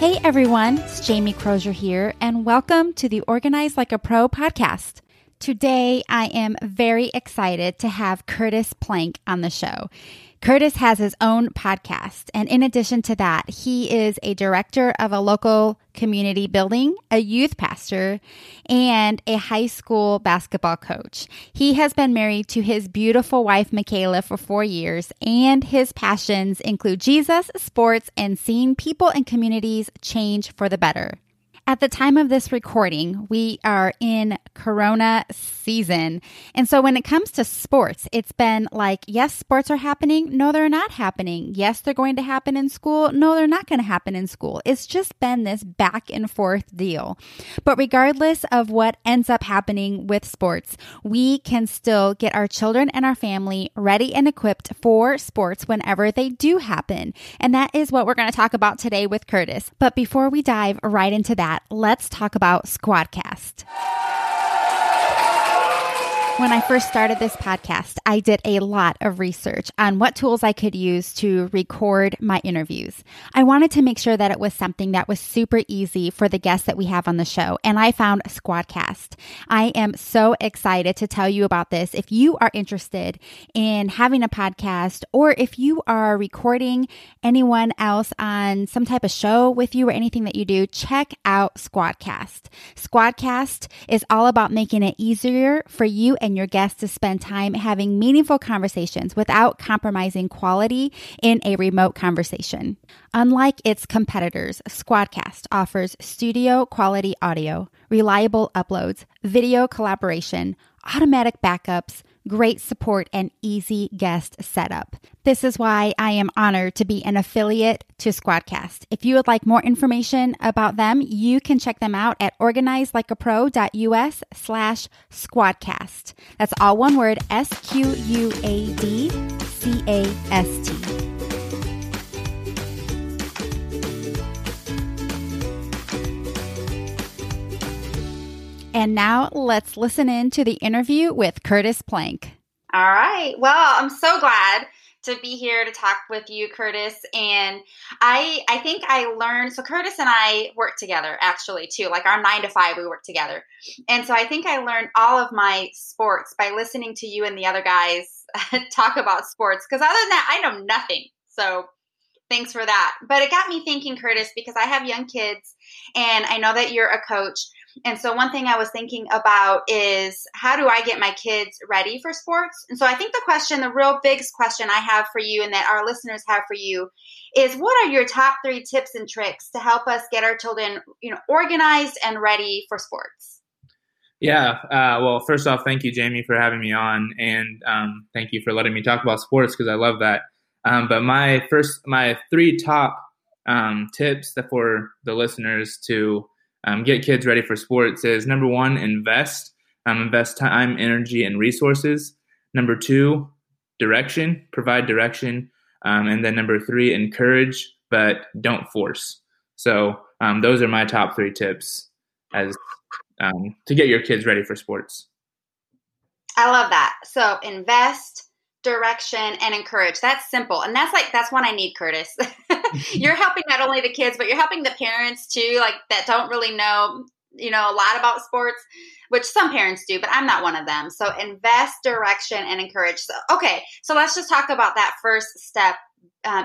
Hey everyone, it's Jamie Crozier here, and welcome to the Organize Like a Pro podcast. Today, I am very excited to have Curtis Plank on the show. Curtis has his own podcast, and in addition to that, he is a director of a local community building, a youth pastor, and a high school basketball coach. He has been married to his beautiful wife, Michaela, for 4 years, and his passions include Jesus, sports, and seeing people and communities change for the better. At the time of this recording, we are in Corona season. And so when it comes to sports, it's been like, yes, sports are happening. No, they're not happening. Yes, they're going to happen in school. No, they're not going to happen in school. It's just been this back and forth deal. But regardless of what ends up happening with sports, we can still get our children and our family ready and equipped for sports whenever they do happen. And that is what we're going to talk about today with Curtis. But before we dive right into that, let's talk about Squadcast. When I first started this podcast, I did a lot of research on what tools I could use to record my interviews. I wanted to make sure that it was something that was super easy for the guests that we have on the show, and I found Squadcast. I am so excited to tell you about this. If you are interested in having a podcast, or if you are recording anyone else on some type of show with you or anything that you do, check out Squadcast. Squadcast is all about making it easier for you and your guests to spend time having meaningful conversations without compromising quality in a remote conversation. Unlike its competitors, Squadcast offers studio quality audio, reliable uploads, video collaboration, automatic backups, great support, and easy guest setup. This is why I am honored to be an affiliate to Squadcast. If you would like more information about them, you can check them out at organizelikeapro.us/Squadcast. That's all one word, SQUADCAST. And now let's listen in to the interview with Curtis Plank. All right. Well, I'm so glad to be here to talk with you, Curtis. And I think I learned, so Curtis and I work together actually too, like our 9 to 5, we work together. And so I think I learned all of my sports by listening to you and the other guys talk about sports. Cause other than that, I know nothing. So thanks for that. But it got me thinking, Curtis, because I have young kids and I know that you're a coach. And so one thing I was thinking about is how do I get my kids ready for sports? And so I think the question, the real biggest question I have for you and that our listeners have for you is what are your top 3 tips and tricks to help us get our children, organized and ready for sports? Yeah. Well, first off, thank you, Jamie, for having me on. And thank you for letting me talk about sports because I love that. But my 3 top tips for the listeners to get kids ready for sports is, number 1, invest. Invest time, energy, and resources. Number 2, direction. Provide direction. And then number 3, encourage, but don't force. So those are my top 3 tips as to get your kids ready for sports. I love that. So invest, direction, and encourage. That's simple. And that's one I need, Curtis. You're helping not only the kids, but you're helping the parents too, like that don't really know, a lot about sports, which some parents do, but I'm not one of them. So invest, direction, and encourage. So, okay. So let's just talk about that first step,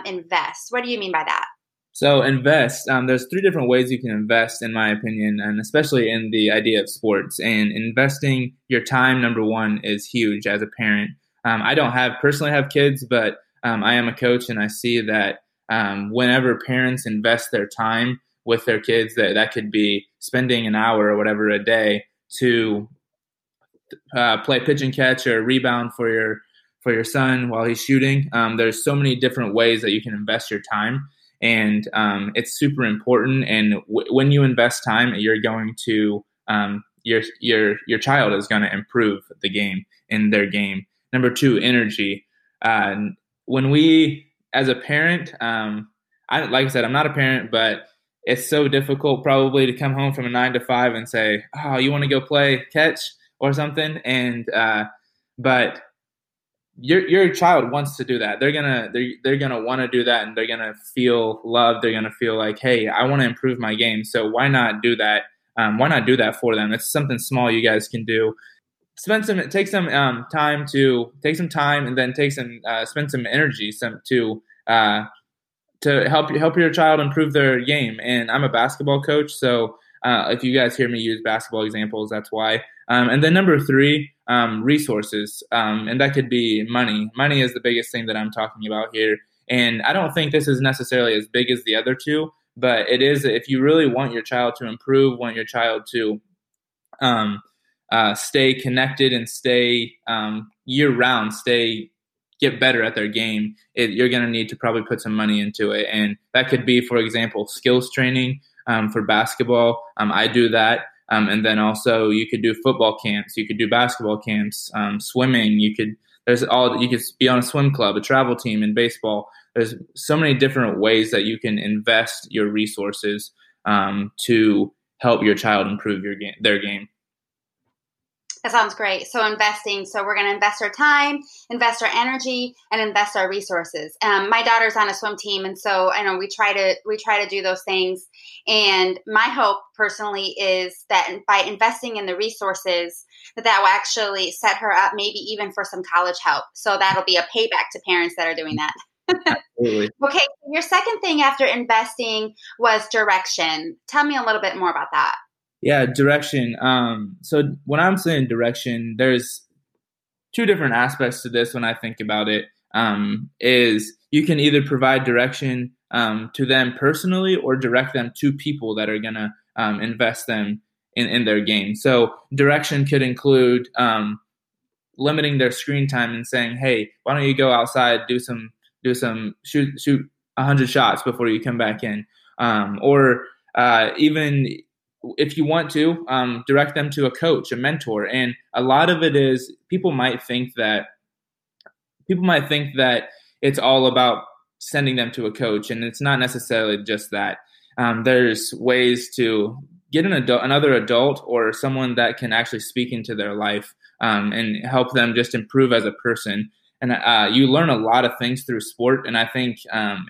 invest. What do you mean by that? So invest, there's 3 different ways you can invest, in my opinion, and especially in the idea of sports. And investing your time, number 1, is huge as a parent. I don't personally have kids, but I am a coach, and I see that whenever parents invest their time with their kids, that could be spending an hour or whatever a day to play pitch and catch or rebound for your son while he's shooting. There's so many different ways that you can invest your time, and it's super important. And when you invest time, you're going to your child is going to improve the game in their game. Number 2, energy. When we, as a parent, like I said, I'm not a parent, but it's so difficult probably to come home from a 9 to 5 and say, "Oh, you want to go play catch or something?" And but your child wants to do that. They're gonna want to do that, and they're gonna feel loved. They're gonna feel like, hey, I want to improve my game, so why not do that? Why not do that for them? It's something small you guys can do. Take some time, and then spend some energy to help your child improve their game. And I'm a basketball coach, so if you guys hear me use basketball examples, that's why. And then number three, resources, and that could be money. Money is the biggest thing that I'm talking about here, and I don't think this is necessarily as big as the other two, but it is if you really want your child to improve, want your child to stay connected and stay year-round, get better at their game, you're going to need to probably put some money into it. And that could be, for example, skills training for basketball. I do that. And then also you could do football camps, you could do basketball camps, swimming, you could be on a swim club, a travel team in baseball. There's so many different ways that you can invest your resources to help your child improve their game. That sounds great. So investing. So we're going to invest our time, invest our energy, and invest our resources. My daughter's on a swim team, and so I know we try to do those things. And my hope personally is that by investing in the resources, that will actually set her up maybe even for some college help. So that'll be a payback to parents that are doing that. Absolutely. Okay. Your second thing after investing was direction. Tell me a little bit more about that. Yeah, direction. So when I'm saying direction, there's two different aspects to this when I think about it, is you can either provide direction to them personally or direct them to people that are going to invest them in their game. So direction could include limiting their screen time and saying, hey, why don't you go outside, shoot 100 shots before you come back in, or even if you want to, direct them to a coach, a mentor. And a lot of it is people might think that it's all about sending them to a coach, and it's not necessarily just that. There's ways to get another adult or someone that can actually speak into their life and help them just improve as a person. And you learn a lot of things through sport. And I think,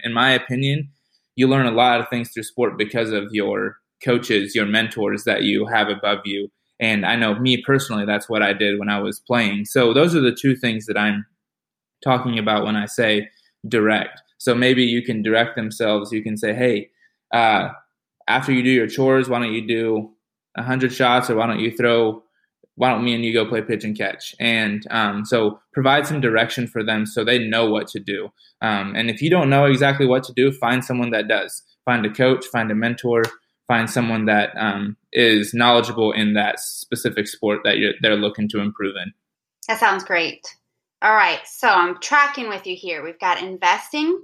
in my opinion, you learn a lot of things through sport because of your coaches, your mentors that you have above you. And I know me personally, that's what I did when I was playing. So those are the two things that I'm talking about when I say direct. So maybe you can direct themselves. You can say, hey, after you do your chores, why don't you do 100 shots, or why don't me and you go play pitch and catch? And so provide some direction for them so they know what to do. And if you don't know exactly what to do, find someone that does. Find a coach, find a mentor, find someone that is knowledgeable in that specific sport that they're looking to improve in. That sounds great. All right. So I'm tracking with you here. We've got investing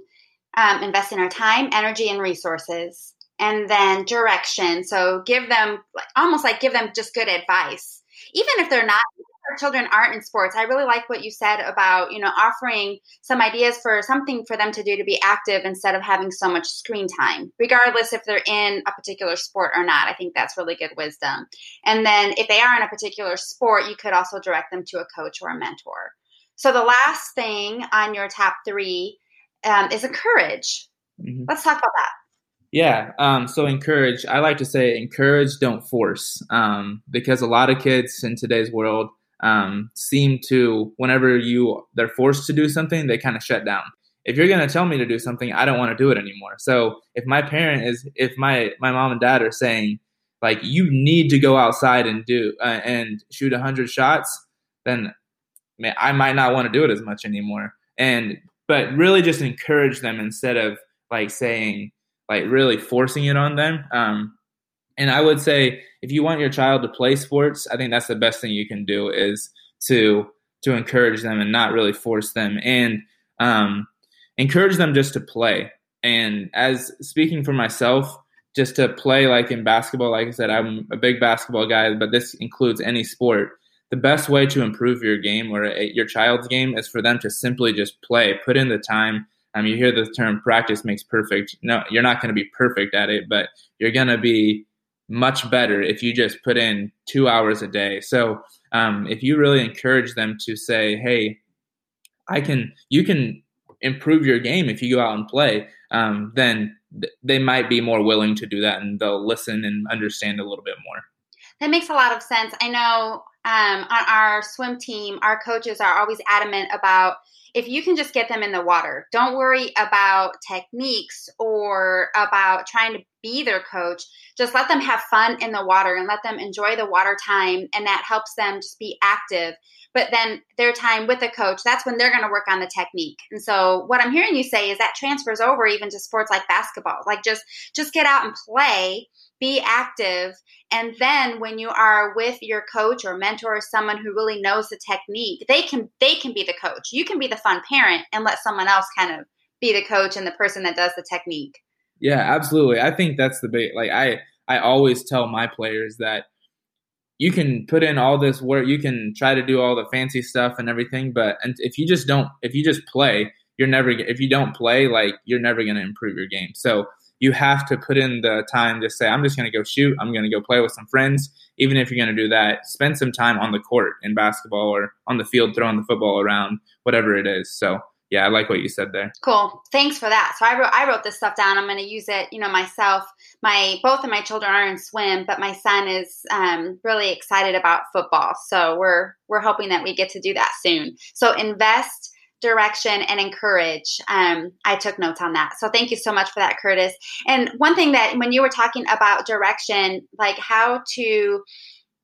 our time, energy, and resources, and then direction. So give them just good advice. Even if they're not, our children aren't in sports. I really like what you said about, offering some ideas for something for them to do to be active instead of having so much screen time, regardless if they're in a particular sport or not. I think that's really good wisdom. And then if they are in a particular sport, you could also direct them to a coach or a mentor. So the last thing on your top three is encourage. Mm-hmm. Let's talk about that. Yeah. So encourage. I like to say encourage, don't force, because a lot of kids in today's world seem to, whenever they're forced to do something, they kind of shut down. If you're going to tell me to do something, I don't want to do it anymore. So if my parent if my mom and dad are saying, like, you need to go outside and shoot 100 shots, then man, I might not want to do it as much anymore. But really just encourage them instead of really forcing it on them. And I would say, if you want your child to play sports, I think that's the best thing you can do is to encourage them and not really force them, and encourage them just to play. And as speaking for myself, just to play, like in basketball, like I said, I'm a big basketball guy, but this includes any sport. The best way to improve your game or your child's game is for them to simply just play, put in the time. You hear the term practice makes perfect. No, you're not going to be perfect at it, but you're going to be much better if you just put in 2 hours a day. So if you really encourage them to say, hey, you can improve your game if you go out and play, then they might be more willing to do that, and they'll listen and understand a little bit more. That makes a lot of sense. I know on our swim team, our coaches are always adamant about, if you can just get them in the water, don't worry about techniques or about trying to be their coach. Just let them have fun in the water and let them enjoy the water time. And that helps them just be active. But then their time with the coach, that's when they're going to work on the technique. And so what I'm hearing you say is that transfers over even to sports like basketball. Like just get out and play, be active. And then when you are with your coach or mentor or someone who really knows the technique, they can be the coach. You can be the fun parent and let someone else kind of be the coach and the person that does the technique. Yeah, absolutely. I think that's the big, like I always tell my players that you can put in all this work, you can try to do all the fancy stuff and everything, but if you just play, you're never going to improve your game. So you have to put in the time to say, I'm just going to go shoot, I'm going to go play with some friends. Even if you're going to do that, spend some time on the court in basketball or on the field, throwing the football around, whatever it is. So yeah, I like what you said there. Cool. Thanks for that. So I wrote this stuff down. I'm going to use it, myself. Both of my children are in swim, but my son is really excited about football. So we're hoping that we get to do that soon. So invest, direction, and encourage. I took notes on that. So thank you so much for that, Curtis. And one thing that when you were talking about direction, like how to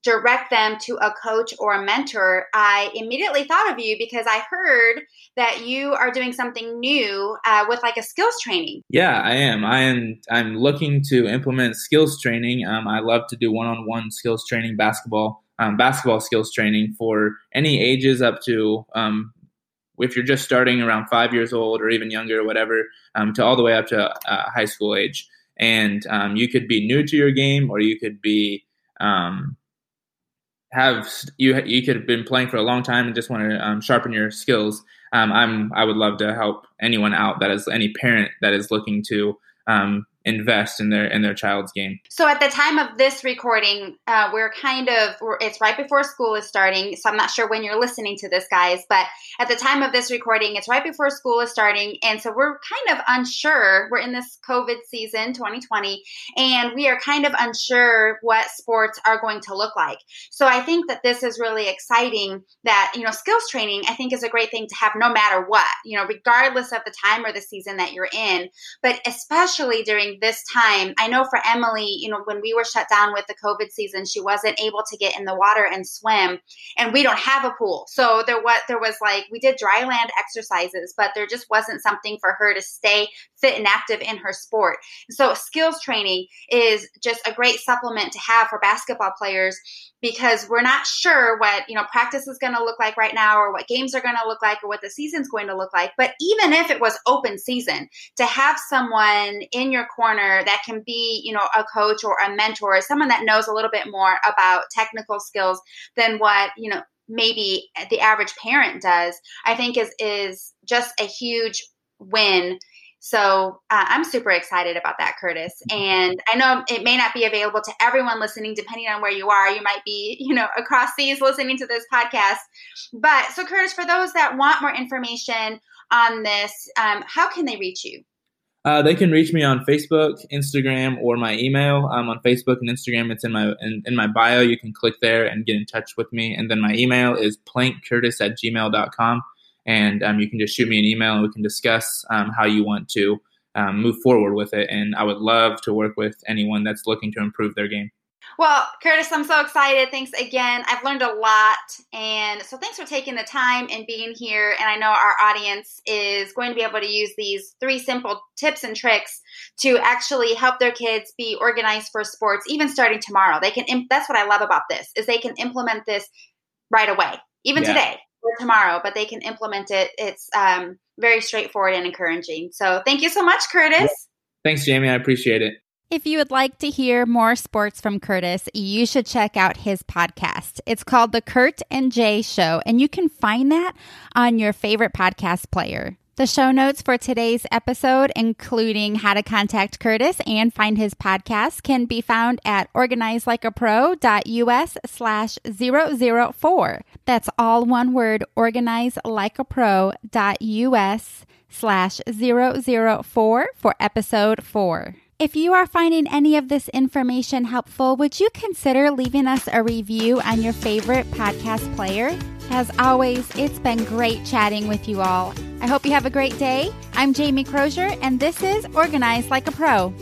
direct them to a coach or a mentor, I immediately thought of you because I heard that you are doing something new with like a skills training. Yeah, I am. I'm looking to implement skills training. I love to do one-on-one skills training, basketball skills training for any ages up to, if you're just starting around 5 years old or even younger or whatever, to all the way up to high school age. And you could be new to your game, or you could be you could have been playing for a long time and just want to sharpen your skills. I would love to help anyone out that is, any parent that is looking to invest in their child's game. So at the time of this recording, it's right before school is starting. So I'm not sure when you're listening to this, guys, but at the time of this recording, it's right before school is starting. And so we're kind of unsure. We're in this COVID season, 2020, and we are kind of unsure what sports are going to look like. So I think that this is really exciting that, skills training, I think, is a great thing to have no matter what, regardless of the time or the season that you're in, but especially during this time. I know for Emily, when we were shut down with the COVID season, she wasn't able to get in the water and swim, and we don't have a pool. So there was like, we did dry land exercises, but there just wasn't something for her to stay fit and active in her sport. So skills training is just a great supplement to have for basketball players, because we're not sure what, practice is going to look like right now, or what games are going to look like, or what the season's going to look like. But even if it was open season, to have someone in your corner that can be, a coach or a mentor, someone that knows a little bit more about technical skills than what, maybe the average parent does, I think is just a huge win. So I'm super excited about that, Curtis. And I know it may not be available to everyone listening, depending on where you are. You might be, across seas listening to this podcast. But so Curtis, for those that want more information on this, how can they reach you? They can reach me on Facebook, Instagram, or my email. On Facebook and Instagram, it's in my bio. You can click there and get in touch with me. And then my email is plankcurtis@gmail.com. And you can just shoot me an email, and we can discuss how you want to move forward with it. And I would love to work with anyone that's looking to improve their game. Well, Curtis, I'm so excited. Thanks again. I've learned a lot. And so thanks for taking the time and being here. And I know our audience is going to be able to use these three simple tips and tricks to actually help their kids be organized for sports, even starting tomorrow. That's what I love about this, is they can implement this right away, even today. Tomorrow, but they can implement it. It's very straightforward and encouraging. So thank you so much, Curtis. Thanks, Jamie. I appreciate it. If you would like to hear more sports from Curtis, you should check out his podcast. It's called The Kurt and Jay Show, and you can find that on your favorite podcast player. The show notes for today's episode, including how to contact Curtis and find his podcast, can be found at organizelikeapro.us/004. That's all one word, organizelikeapro.us/004 for episode 4. If you are finding any of this information helpful, would you consider leaving us a review on your favorite podcast player? As always, it's been great chatting with you all. I hope you have a great day. I'm Jamie Crozier, and this is Organized Like a Pro.